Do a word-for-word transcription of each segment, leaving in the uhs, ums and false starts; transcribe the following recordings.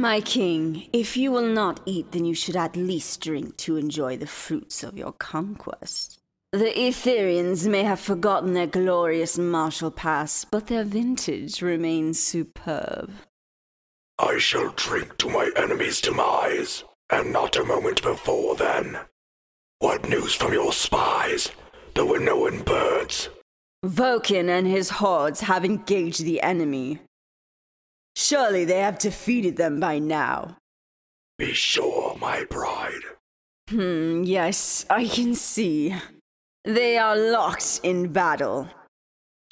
My king, if you will not eat, then you should at least drink to enjoy the fruits of your conquest. The Aetherians may have forgotten their glorious martial past, but their vintage remains superb. I shall drink to my enemy's demise, and not a moment before then. What news from your spies? There were no one birds. Vokin and his hordes have engaged the enemy. Surely they have defeated them by now. Be sure, my bride. Hmm, yes, I can see. They are locked in battle.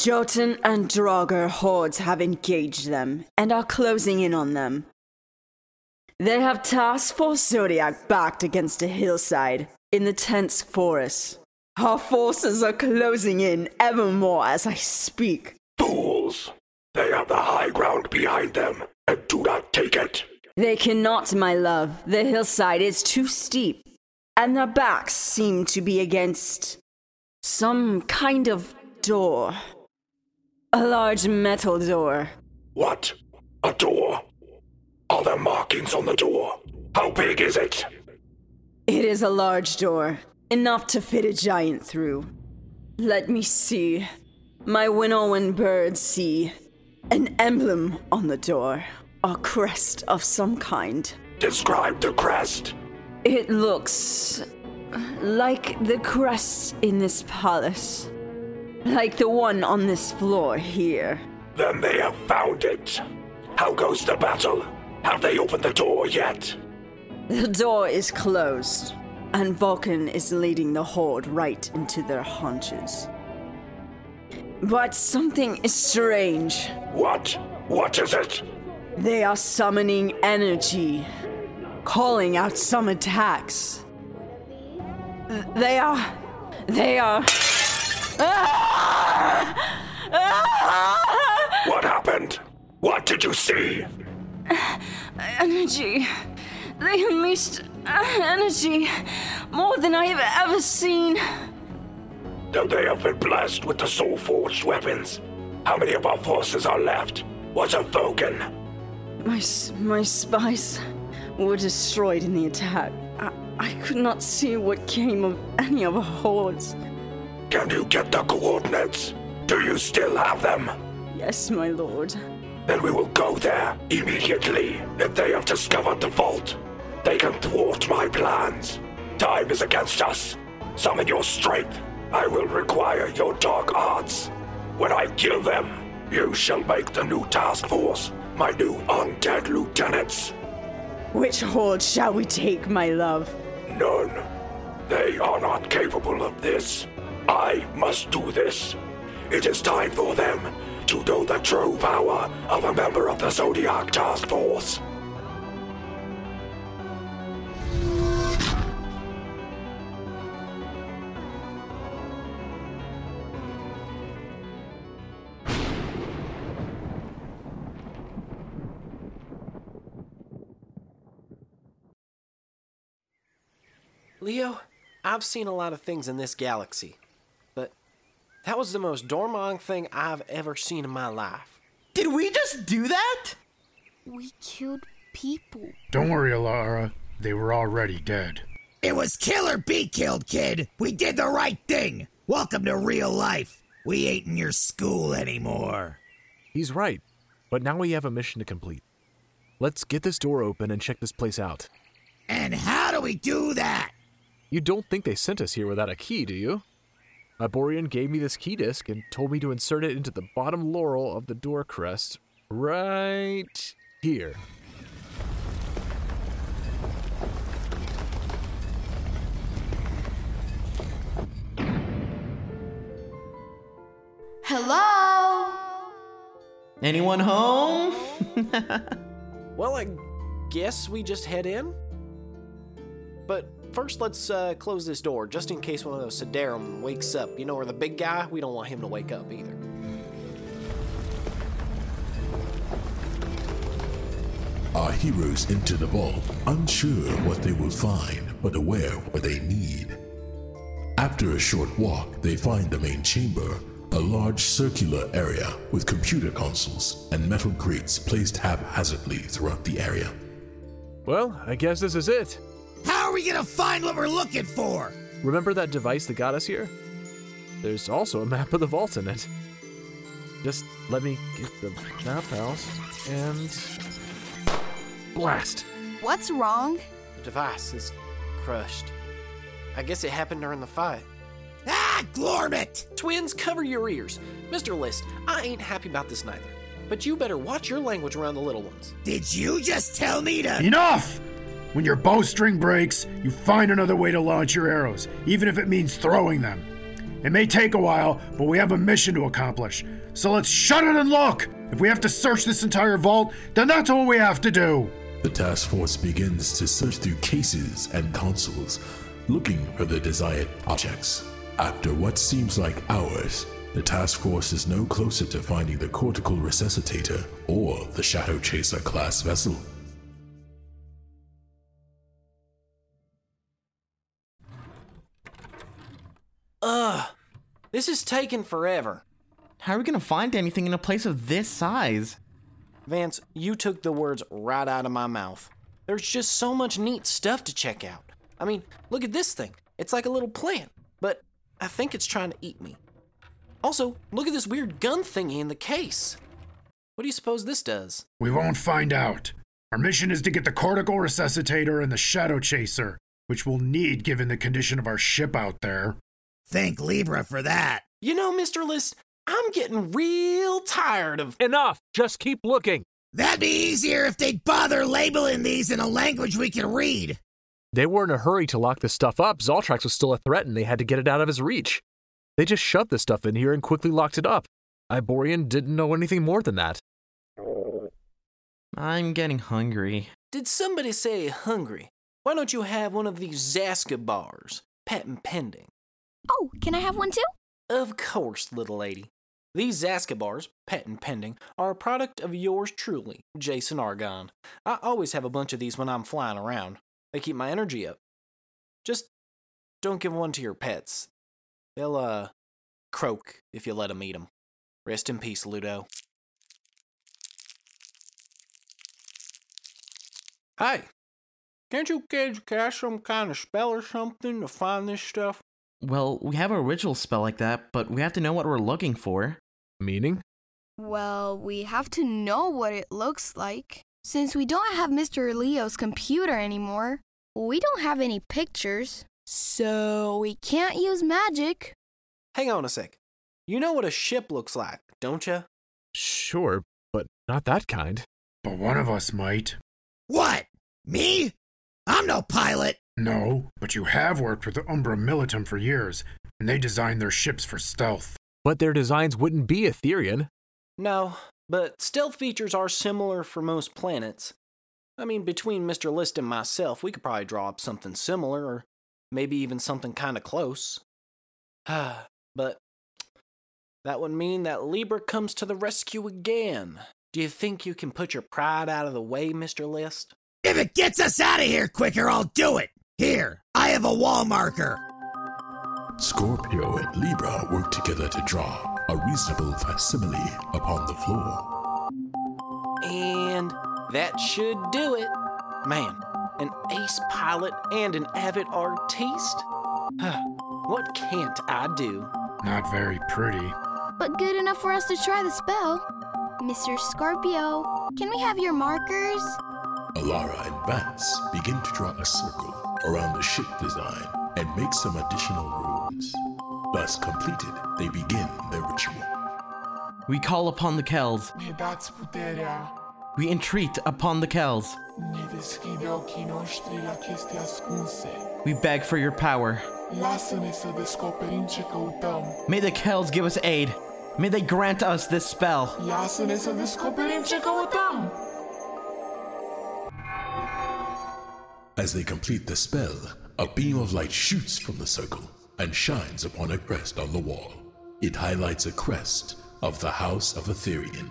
Jotun and Draugr hordes have engaged them and are closing in on them. They have Task Force Zodiac backed against a hillside in the dense forest. Our forces are closing in ever more as I speak. Fools! They have the high ground behind them and do not take it. They cannot, my love. The hillside is too steep. And their backs seem to be against some kind of door. A large metal door. What? A door? Are there markings on the door? How big is it? It is a large door, enough to fit a giant through. Let me see. My winnowing birds see an emblem on the door, a crest of some kind. Describe the crest. It looks like the crest in this palace, like the one on this floor here. Then they have found it. How goes the battle? Have they opened the door yet? The door is closed, and Vulcan is leading the horde right into their haunches. But something is strange. What? What is it? They are summoning energy. Calling out some attacks. They are... They are... What happened? What did you see? Energy. They unleashed energy more than I have ever seen. Then they have been blessed with the Soul Forged weapons. How many of our forces are left? What's a Vulcan? My, my spies... were destroyed in the attack. I, I could not see what came of any of our hordes. Can you get the coordinates? Do you still have them? Yes, my lord. Then we will go there immediately. If they have discovered the vault, they can thwart my plans. Time is against us. Summon your strength. I will require your dark arts. When I kill them, you shall make the new task force my new undead lieutenants. Which horde shall we take, my love? None. They are not capable of this. I must do this. It is time for them to know the true power of a member of the Zodiac Task Force. Leo, I've seen a lot of things in this galaxy, but that was the most dormant thing I've ever seen in my life. Did we just do that? We killed people. Don't worry, Alara. They were already dead. It was kill or be killed, kid. We did the right thing. Welcome to real life. We ain't in your school anymore. He's right, but now we have a mission to complete. Let's get this door open and check this place out. And how do we do that? You don't think they sent us here without a key, do you? Iborian gave me this key disc and told me to insert it into the bottom laurel of the door crest, right here. Hello? Anyone home? Well, I guess we just head in. But first, let's uh, close this door, just in case one of those Sederum wakes up. You know, or the big guy, we don't want him to wake up either. Our heroes enter the vault, unsure what they will find, but aware what they need. After a short walk, they find the main chamber, a large circular area with computer consoles and metal crates placed haphazardly throughout the area. Well, I guess this is it. How are we gonna find what we're looking for? Remember that device that got us here? There's also a map of the vault in it. Just let me get the map out and... blast! What's wrong? The device is crushed. I guess it happened during the fight. Ah, Glormit! Twins, cover your ears. Mister List, I ain't happy about this neither. But you better watch your language around the little ones. Did you just tell me to- Enough! When your bowstring breaks, you find another way to launch your arrows, even if it means throwing them. It may take a while, but we have a mission to accomplish. So let's shut it and look! If we have to search this entire vault, then that's all we have to do! The task force begins to search through cases and consoles, looking for the desired objects. After what seems like hours, the task force is no closer to finding the Cortical Resuscitator or the Shadowchaser class vessel. Ugh, this is taking forever. How are we gonna find anything in a place of this size? Vance, you took the words right out of my mouth. There's just so much neat stuff to check out. I mean, look at this thing. It's like a little plant, but I think it's trying to eat me. Also, look at this weird gun thingy in the case. What do you suppose this does? We won't find out. Our mission is to get the Cortical Resuscitator and the Shadowchaser, which we'll need given the condition of our ship out there. Thank Libra for that. You know, Mister List, I'm getting real tired of- Enough! Just keep looking! That'd be easier if they'd bother labeling these in a language we can read. They were in a hurry to lock this stuff up. Zoltrax was still a threat and they had to get it out of his reach. They just shoved this stuff in here and quickly locked it up. Iborian didn't know anything more than that. I'm getting hungry. Did somebody say hungry? Why don't you have one of these Zaska bars? Patent pending. Oh, can I have one too? Of course, little lady. These Zaska bars, patent pending, are a product of yours truly, Jason Argon. I always have a bunch of these when I'm flying around. They keep my energy up. Just don't give one to your pets. They'll, uh, croak if you let them eat them. Rest in peace, Ludo. Hey, can't you kids cast some kind of spell or something to find this stuff? Well, we have a ritual spell like that, but we have to know what we're looking for. Meaning? Well, we have to know what it looks like. Since we don't have Mister Leo's computer anymore, we don't have any pictures. So, we can't use magic. Hang on a sec. You know what a ship looks like, don't you? Sure, but not that kind. But one of us might. What? Me? I'm no pilot. No, but you have worked with the Umbra Militum for years, and they design their ships for stealth. But their designs wouldn't be Aetherian. No, but stealth features are similar for most planets. I mean, between Mister List and myself, we could probably draw up something similar, or... maybe even something kind of close. But that would mean that Libra comes to the rescue again. Do you think you can put your pride out of the way, Mister List? If it gets us out of here quicker, I'll do it. Here, I have a wall marker. Scorpio and Libra work together to draw a reasonable facsimile upon the floor. And that should do it. Man. An ace pilot and an avid artiste? What can't I do? Not very pretty. But good enough for us to try the spell. Mister Scorpio, can we have your markers? Alara and Vance begin to draw a circle around the ship design and make some additional rules. Thus completed, they begin their ritual. We call upon the Kels. We entreat upon the Kels. We beg for your power. May the Kels give us aid. May they grant us this spell. As they complete the spell, a beam of light shoots from the circle and shines upon a crest on the wall. It highlights a crest of the House of Aetherian.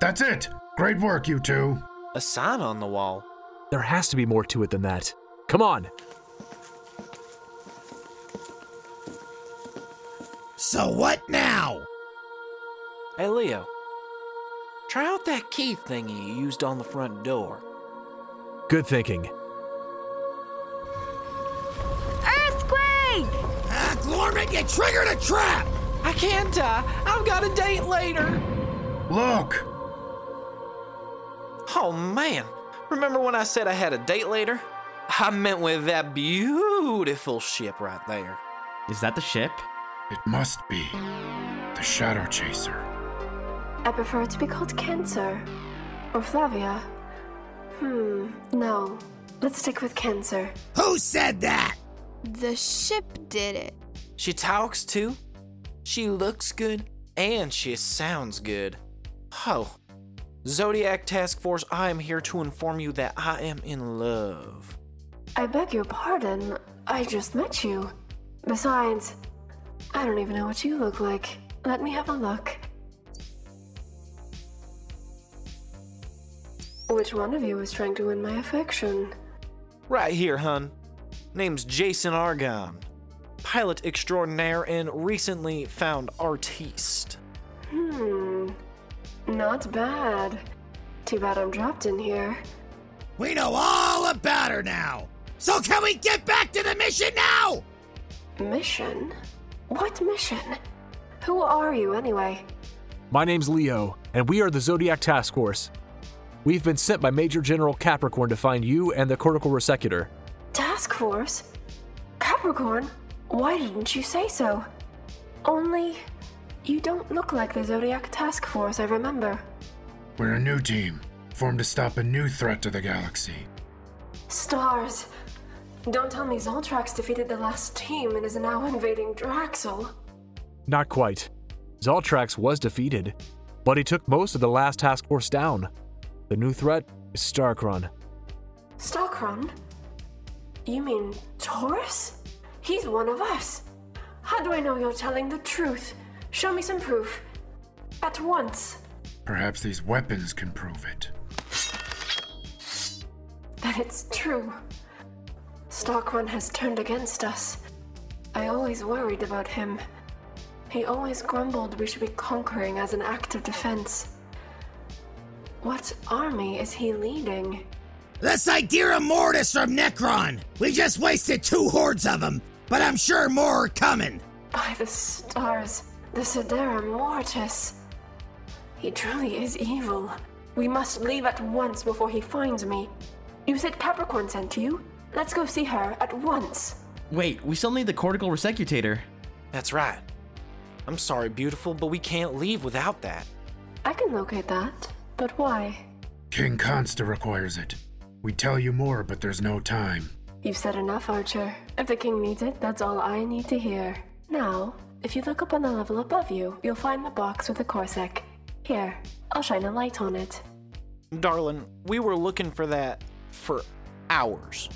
That's it! Great work, you two! A sign on the wall. There has to be more to it than that. Come on! So what now? Hey, Leo. Try out that key thingy you used on the front door. Good thinking. Earthquake! Ah, Glormit, you triggered a trap! I can't die. I've got a date later. Look! Oh, man. Remember when I said I had a date later? I meant with that beautiful ship right there. Is that the ship? It must be. The Shadowchaser. I prefer to be called Cancer. Or Flavia. Hmm, no. Let's stick with Cancer. Who said that? The ship did it. She talks too. She looks good. And she sounds good. Oh. Zodiac Task Force, I am here to inform you that I am in love. I beg your pardon. I just met you. Besides, I don't even know what you look like. Let me have a look. Which one of you is trying to win my affection? Right here, hun. Name's Jason Argon. Pilot extraordinaire and recently found artiste. Hmm. Not bad. Too bad I'm dropped in here. We know all about her now. So can we get back to the mission now? Mission? What mission? Who are you anyway? My name's Leo, and we are the Zodiac Task Force. We've been sent by Major General Capricorn to find you and the Cortical Resuscitator. Task Force? Capricorn? Why didn't you say so? Only... you don't look like the Zodiac Task Force I remember. We're a new team, formed to stop a new threat to the galaxy. Stars! Don't tell me Zoltrax defeated the last team and is now invading Draxel. Not quite. Zoltrax was defeated, but he took most of the last Task Force down. The new threat is Starkron. Starkron? You mean Taurus? He's one of us. How do I know you're telling the truth? Show me some proof. At once. Perhaps these weapons can prove it. That it's true. Starkron has turned against us. I always worried about him. He always grumbled we should be conquering as an act of defense. What army is he leading? The Sidera Mortis from Necron! We just wasted two hordes of them, but I'm sure more are coming! By the stars... the Sidera Mortis. He truly is evil. We must leave at once before he finds me. You said Capricorn sent you? Let's go see her at once. Wait, we still need the Cortical Resuscitator. That's right. I'm sorry, beautiful, but we can't leave without that. I can locate that, but why? King Consta requires it. We tell you more, but there's no time. You've said enough, Archer. If the king needs it, that's all I need to hear. Now... if you look up on the level above you, you'll find the box with the Corsac. Here, I'll shine a light on it. Darling, we were looking for that for hours.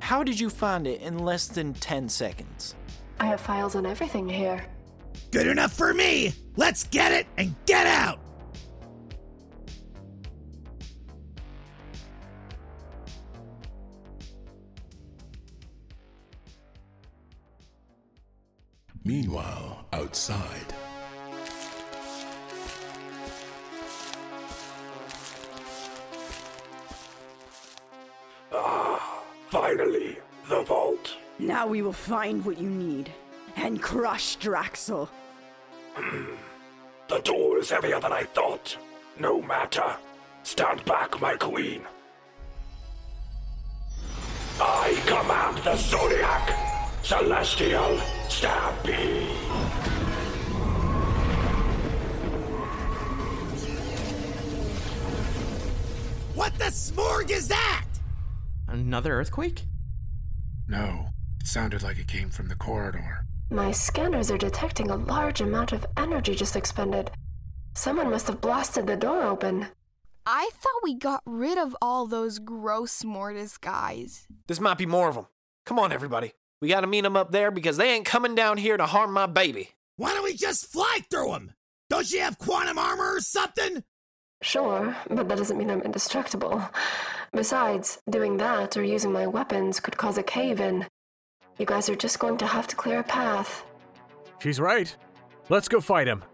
How did you find it in less than ten seconds? I have files on everything here. Good enough for me! Let's get it and get out! Meanwhile, outside. Ah, finally, the vault. Now we will find what you need and crush Draxel. Hmm. The door is heavier than I thought. No matter. Stand back, my queen. I command the Zodiac. Celestial Stampede! What the smorg is that? Another earthquake? No, it sounded like it came from the corridor. My scanners are detecting a large amount of energy just expended. Someone must have blasted the door open. I thought we got rid of all those gross Mortis guys. This might be more of them. Come on, everybody. We gotta meet them up there because they ain't coming down here to harm my baby. Why don't we just fly through them? Don't you have quantum armor or something? Sure, but that doesn't mean I'm indestructible. Besides, doing that or using my weapons could cause a cave-in. You guys are just going to have to clear a path. She's right. Let's go fight him.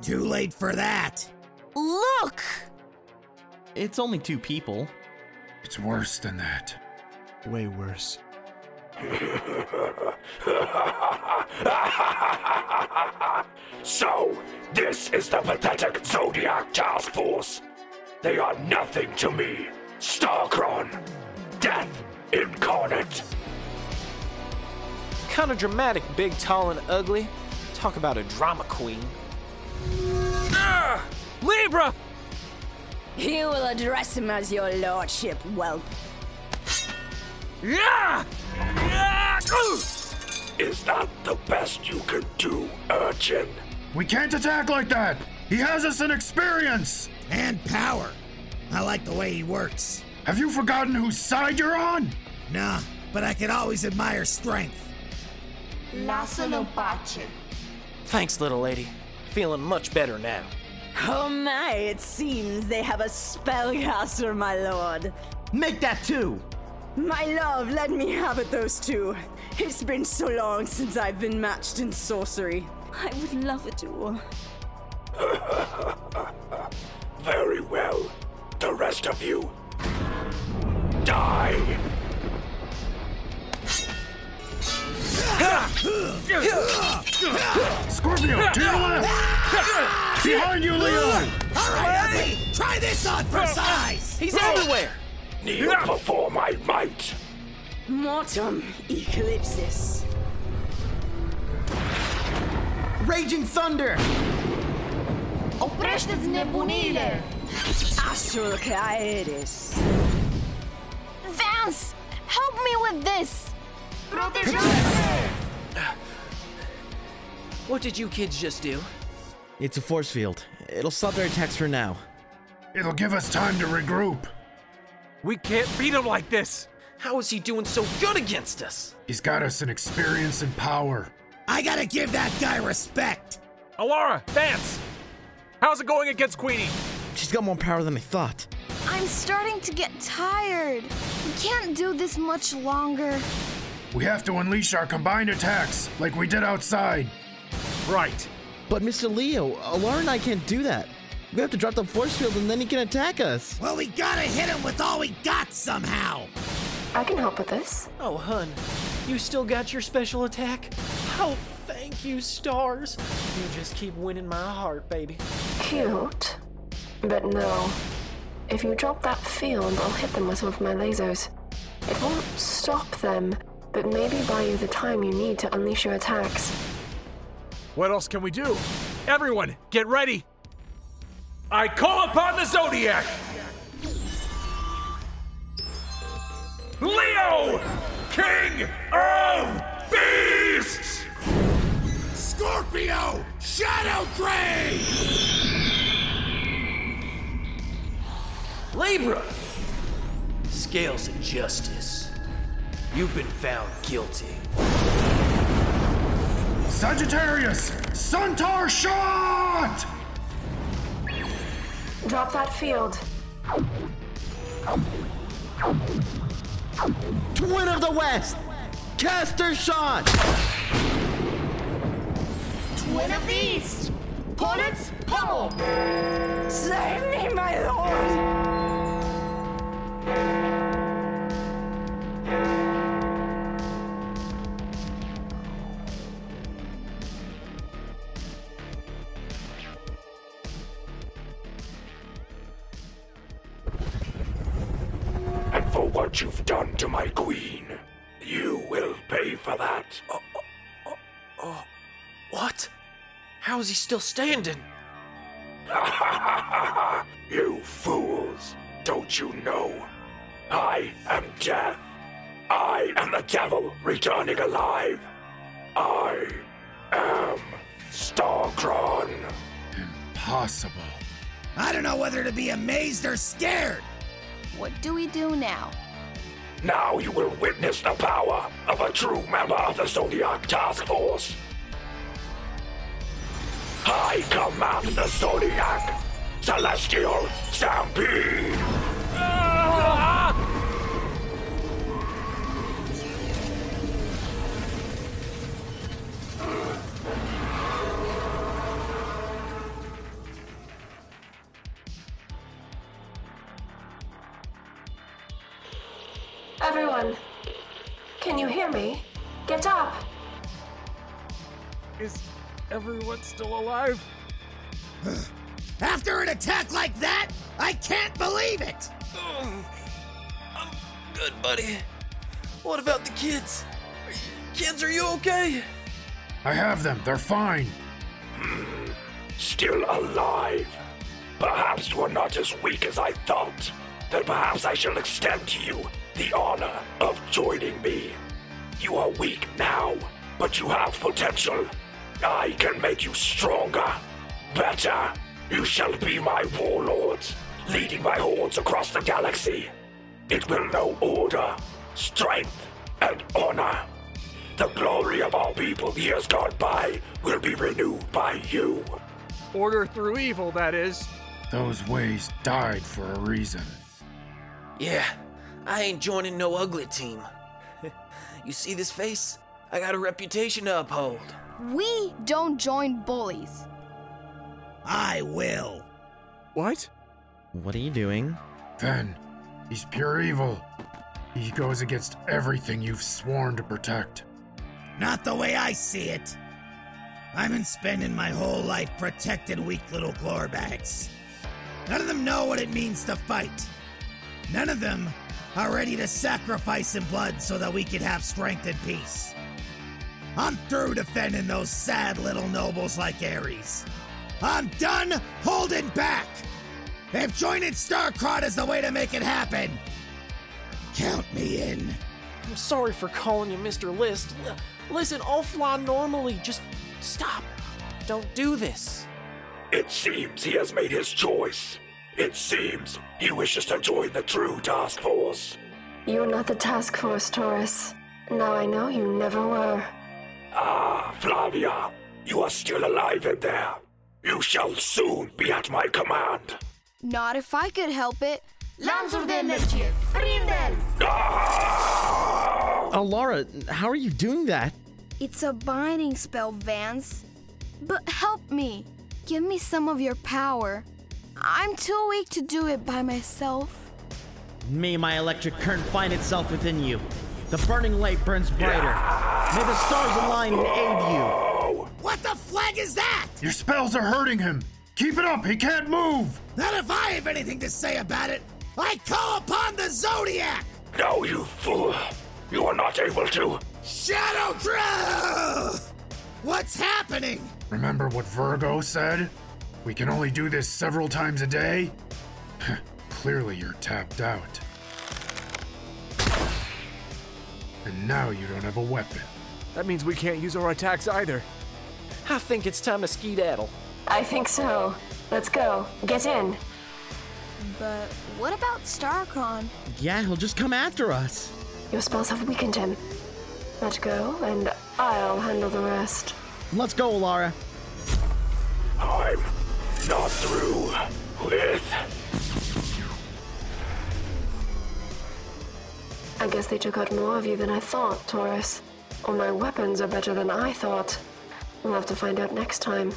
Too late for that. Look! It's only two people. It's worse than that. Way worse. So, this is the pathetic Zodiac Task Force. They are nothing to me. Starkron. Death incarnate. Kinda dramatic, big, tall, and ugly. Talk about a drama queen. Ah! Libra! You will address him as your lordship, whelp. Yeah! Yeah! Is that the best you can do, urchin? We can't attack like that! He has us in experience! And power. I like the way he works. Have you forgotten whose side you're on? Nah, but I can always admire strength. Thanks, little lady. Feeling much better now. Oh my, it seems they have a spellcaster, my lord. Make that two! My love, let me have it, those two. It's been so long since I've been matched in sorcery. I would love a duel. Very well. The rest of you, die! Scorpio, to your left! Behind you, Leo! Alright, ugly! Try this on for size! He's everywhere! Kneel before my might! Mortem Eclipsis. Raging Thunder! Oprește-ți nebunile! Astral Caeris. Vance! Help me with this! What did you kids just do? It's a force field. It'll stop their attacks for now. It'll give us time to regroup. We can't beat him like this! How is he doing so good against us? He's got us in experience and power. I gotta give that guy respect! Alara! Vance! How's it going against Queenie? She's got more power than I thought. I'm starting to get tired. We can't do this much longer. We have to unleash our combined attacks, like we did outside. Right. But Mister Leo, Alara and I can't do that. We have to drop the force field and then he can attack us. Well, we gotta hit him with all we got somehow. I can help with this. Oh, hun. You still got your special attack? Oh, thank you, stars. You just keep winning my heart, baby. Cute. But no. If you drop that field, I'll hit them with some of my lasers. It won't stop them, but maybe buy you the time you need to unleash your attacks. What else can we do? Everyone, get ready! I call upon the Zodiac! Leo! King of Beasts! Scorpio! Shadowchaser! Libra! Scales of Justice. You've been found guilty. Sagittarius! Suntar shot! Drop that field. Twin of the West! Caster shot! Twin of the East! Politz pummel! Save me, my lord! What you've done to my queen. You will pay for that. Oh, oh, oh. What? How is he still standing? You fools. Don't you know? I am death. I am the devil returning alive. I am Starkron. Impossible. I don't know whether to be amazed or scared. What do we do now? Now you will witness the power of a true member of the Zodiac Task Force. I command the Zodiac Celestial Stampede! Ah! Everyone, can you hear me? Get up! Is everyone still alive? After an attack like that, I can't believe it! Oh, I'm good, buddy. What about the kids? Kids, are you okay? I have them. They're fine. Hmm. Still alive. Perhaps we're not as weak as I thought. Then perhaps I shall extend to you the honor of joining me. You are weak now, but you have potential. I can make you stronger, better. You shall be my warlord, leading my hordes across the galaxy. It will know order, strength, and honor. The glory of our people years gone by will be renewed by you. Order through evil, that is. Those ways died for a reason. Yeah, I ain't joining no ugly team. You see this face? I got a reputation to uphold. We don't join bullies. I will. What? What are you doing? Then, he's pure evil. He goes against everything you've sworn to protect. Not the way I see it. I've been spending my whole life protecting weak little glorbags. None of them know what it means to fight. None of them are ready to sacrifice in blood so that we can have strength and peace. I'm through defending those sad little nobles like Ares. I'm done holding back. If joining Starkron is the way to make it happen, count me in. I'm sorry for calling you Mister List. Listen, I'll fly normally. Just stop. Don't do this. It seems he has made his choice. It seems he wishes to join the true task force. You're not the task force, Taurus. Now I know you never were. Ah, Flavia, you are still alive in there. You shall soon be at my command. Not if I could help it. Lancer them at you. Free them. Ah! Alara, how are you doing that? It's a binding spell, Vance. But help me. Give me some of your power. I'm too weak to do it by myself. May my electric current find itself within you. The burning light burns brighter. May the stars align and aid you. What the flag is that? Your spells are hurting him. Keep it up, he can't move. Not if I have anything to say about it. I call upon the Zodiac. No, you fool. You are not able to. Shadowdraugr! What's happening? Remember what Virgo said? We can only do this several times a day? Clearly you're tapped out. And now you don't have a weapon. That means we can't use our attacks either. I think it's time to skedaddle. I think so. Let's go. Get in. But what about Starkron? Yeah, he'll just come after us. Your spells have weakened him. Let go, and I'll handle the rest. Let's go, Alara. I'm not through with... I guess they took out more of you than I thought, Taurus. Or my weapons are better than I thought. We'll have to find out next time.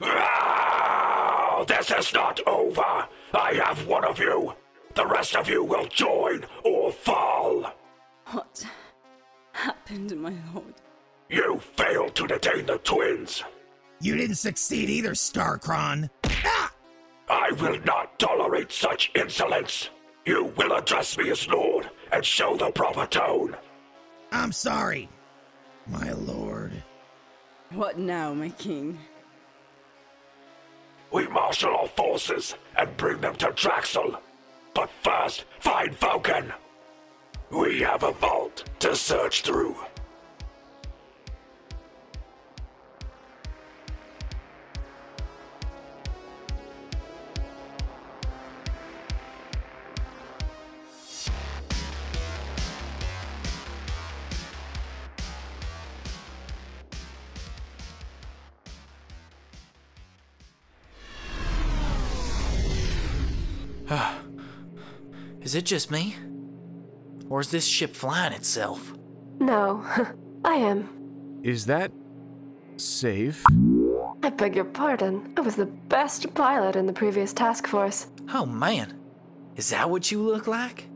Oh, this is not over! I have one of you. The rest of you will join or fall. What happened, my lord? You failed to detain the twins. You didn't succeed either, Starkron. Ah! I will not tolerate such insolence. You will address me as lord and show the proper tone. I'm sorry, my lord. What now, my king? We marshal our forces and bring them to Draxel. But first, find Vulcan. We have a vault to search through. Is it just me? Or is this ship flying itself? No, I am. Is that safe? I beg your pardon. I was the best pilot in the previous task force. Oh man, is that what you look like?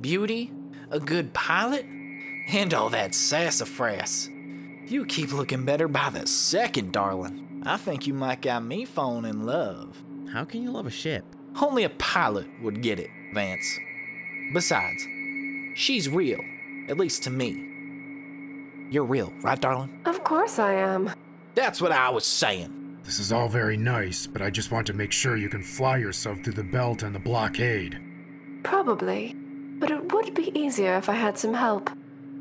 Beauty? A good pilot? And all that sassafras. You keep looking better by the second, darling. I think you might got me falling in love. How can you love a ship? Only a pilot would get it, Vance. Besides, she's real, at least to me. You're real, right, darling? Of course I am. That's what I was saying. This is all very nice, but I just want to make sure you can fly yourself through the belt and the blockade. Probably, but it would be easier if I had some help.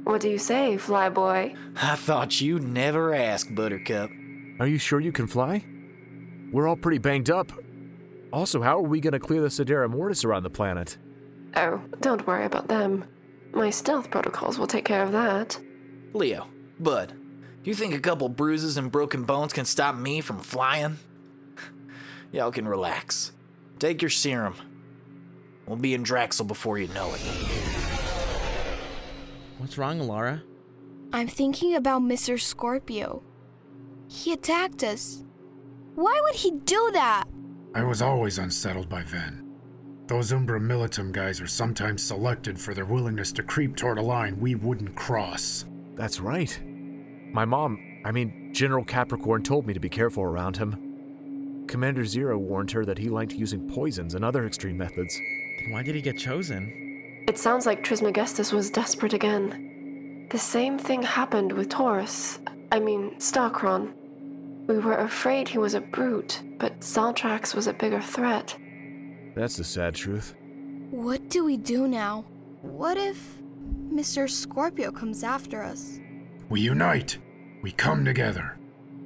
What do you say, Flyboy? I thought you'd never ask, Buttercup. Are you sure you can fly? We're all pretty banged up. Also, how are we going to clear the Sidera Mortis around the planet? Oh, don't worry about them. My stealth protocols will take care of that. Leo, bud, you think a couple bruises and broken bones can stop me from flying? Y'all can relax. Take your serum. We'll be in Draxel before you know it. What's wrong, Alara? I'm thinking about Mister Scorpio. He attacked us. Why would he do that? I was always unsettled by Ven. Those Umbra Militum guys are sometimes selected for their willingness to creep toward a line we wouldn't cross. That's right. My mom, I mean, General Capricorn told me to be careful around him. Commander Zero warned her that he liked using poisons and other extreme methods. Then why did he get chosen? It sounds like Trismegistus was desperate again. The same thing happened with Taurus. I mean, Starkron. We were afraid he was a brute, but Zoltrax was a bigger threat. That's the sad truth. What do we do now? What if Mister Scorpio comes after us? We unite. We come together.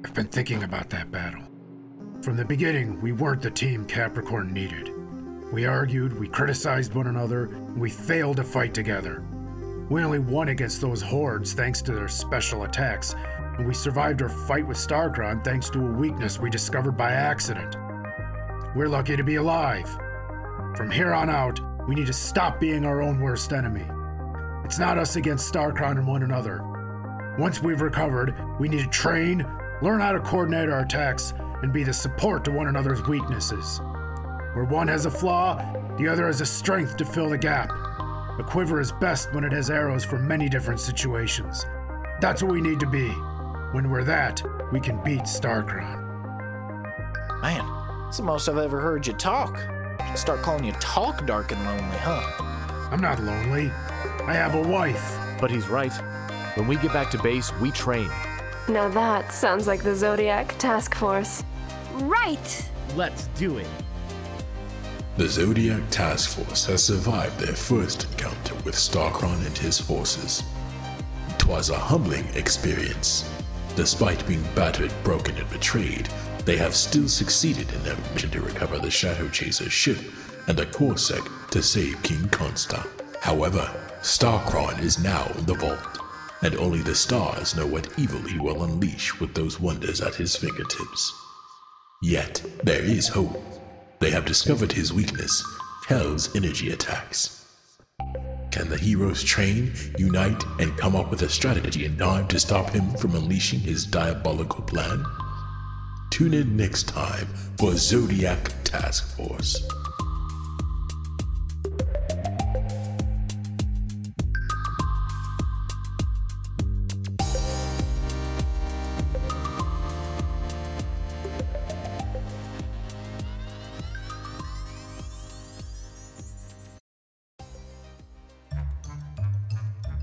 I've been thinking about that battle. From the beginning, we weren't the team Capricorn needed. We argued, we criticized one another, and we failed to fight together. We only won against those hordes thanks to their special attacks, and we survived our fight with Starkron thanks to a weakness we discovered by accident. We're lucky to be alive. From here on out, we need to stop being our own worst enemy. It's not us against Starkron and one another. Once we've recovered, we need to train, learn how to coordinate our attacks, and be the support to one another's weaknesses. Where one has a flaw, the other has a strength to fill the gap. A quiver is best when it has arrows for many different situations. That's what we need to be. When we're that, we can beat Starkron. Man, that's the most I've ever heard you talk. Start calling you Talk Dark and Lonely, huh? I'm not lonely. I have a wife. But he's right. When we get back to base, we train. Now that sounds like the Zodiac Task Force. Right! Let's do it. The Zodiac Task Force has survived their first encounter with Starkron and his forces. It was a humbling experience. Despite being battered, broken, and betrayed, they have still succeeded in their mission to recover the Shadowchaser ship and a Corsac to save King Consta. However, Starkron is now in the vault, and only the stars know what evil he will unleash with those wonders at his fingertips. Yet, there is hope. They have discovered his weakness, Hell's energy attacks. Can the heroes train, unite, and come up with a strategy in time to stop him from unleashing his diabolical plan? Tune in next time for Zodiac Task Force.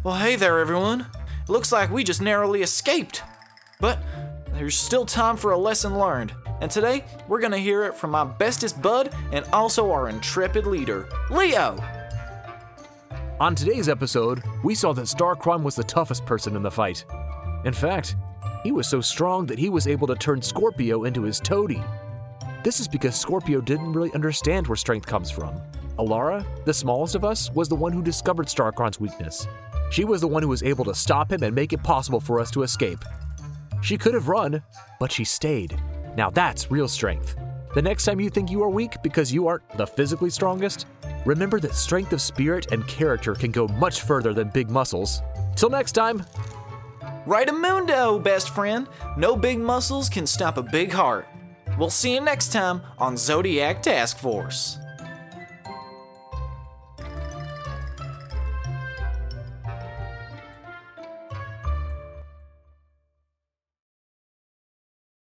Well, hey there, everyone. It looks like we just narrowly escaped. But there's still time for a lesson learned. And today, we're going to hear it from my bestest bud and also our intrepid leader, Leo. On today's episode, we saw that Starkron was the toughest person in the fight. In fact, he was so strong that he was able to turn Scorpio into his toady. This is because Scorpio didn't really understand where strength comes from. Alara, the smallest of us, was the one who discovered Starkron's weakness. She was the one who was able to stop him and make it possible for us to escape. She could have run, but she stayed. Now that's real strength. The next time you think you are weak because you aren't the physically strongest, remember that strength of spirit and character can go much further than big muscles. Till next time! Rightamundo, best friend! No big muscles can stop a big heart. We'll see you next time on Zodiac Task Force.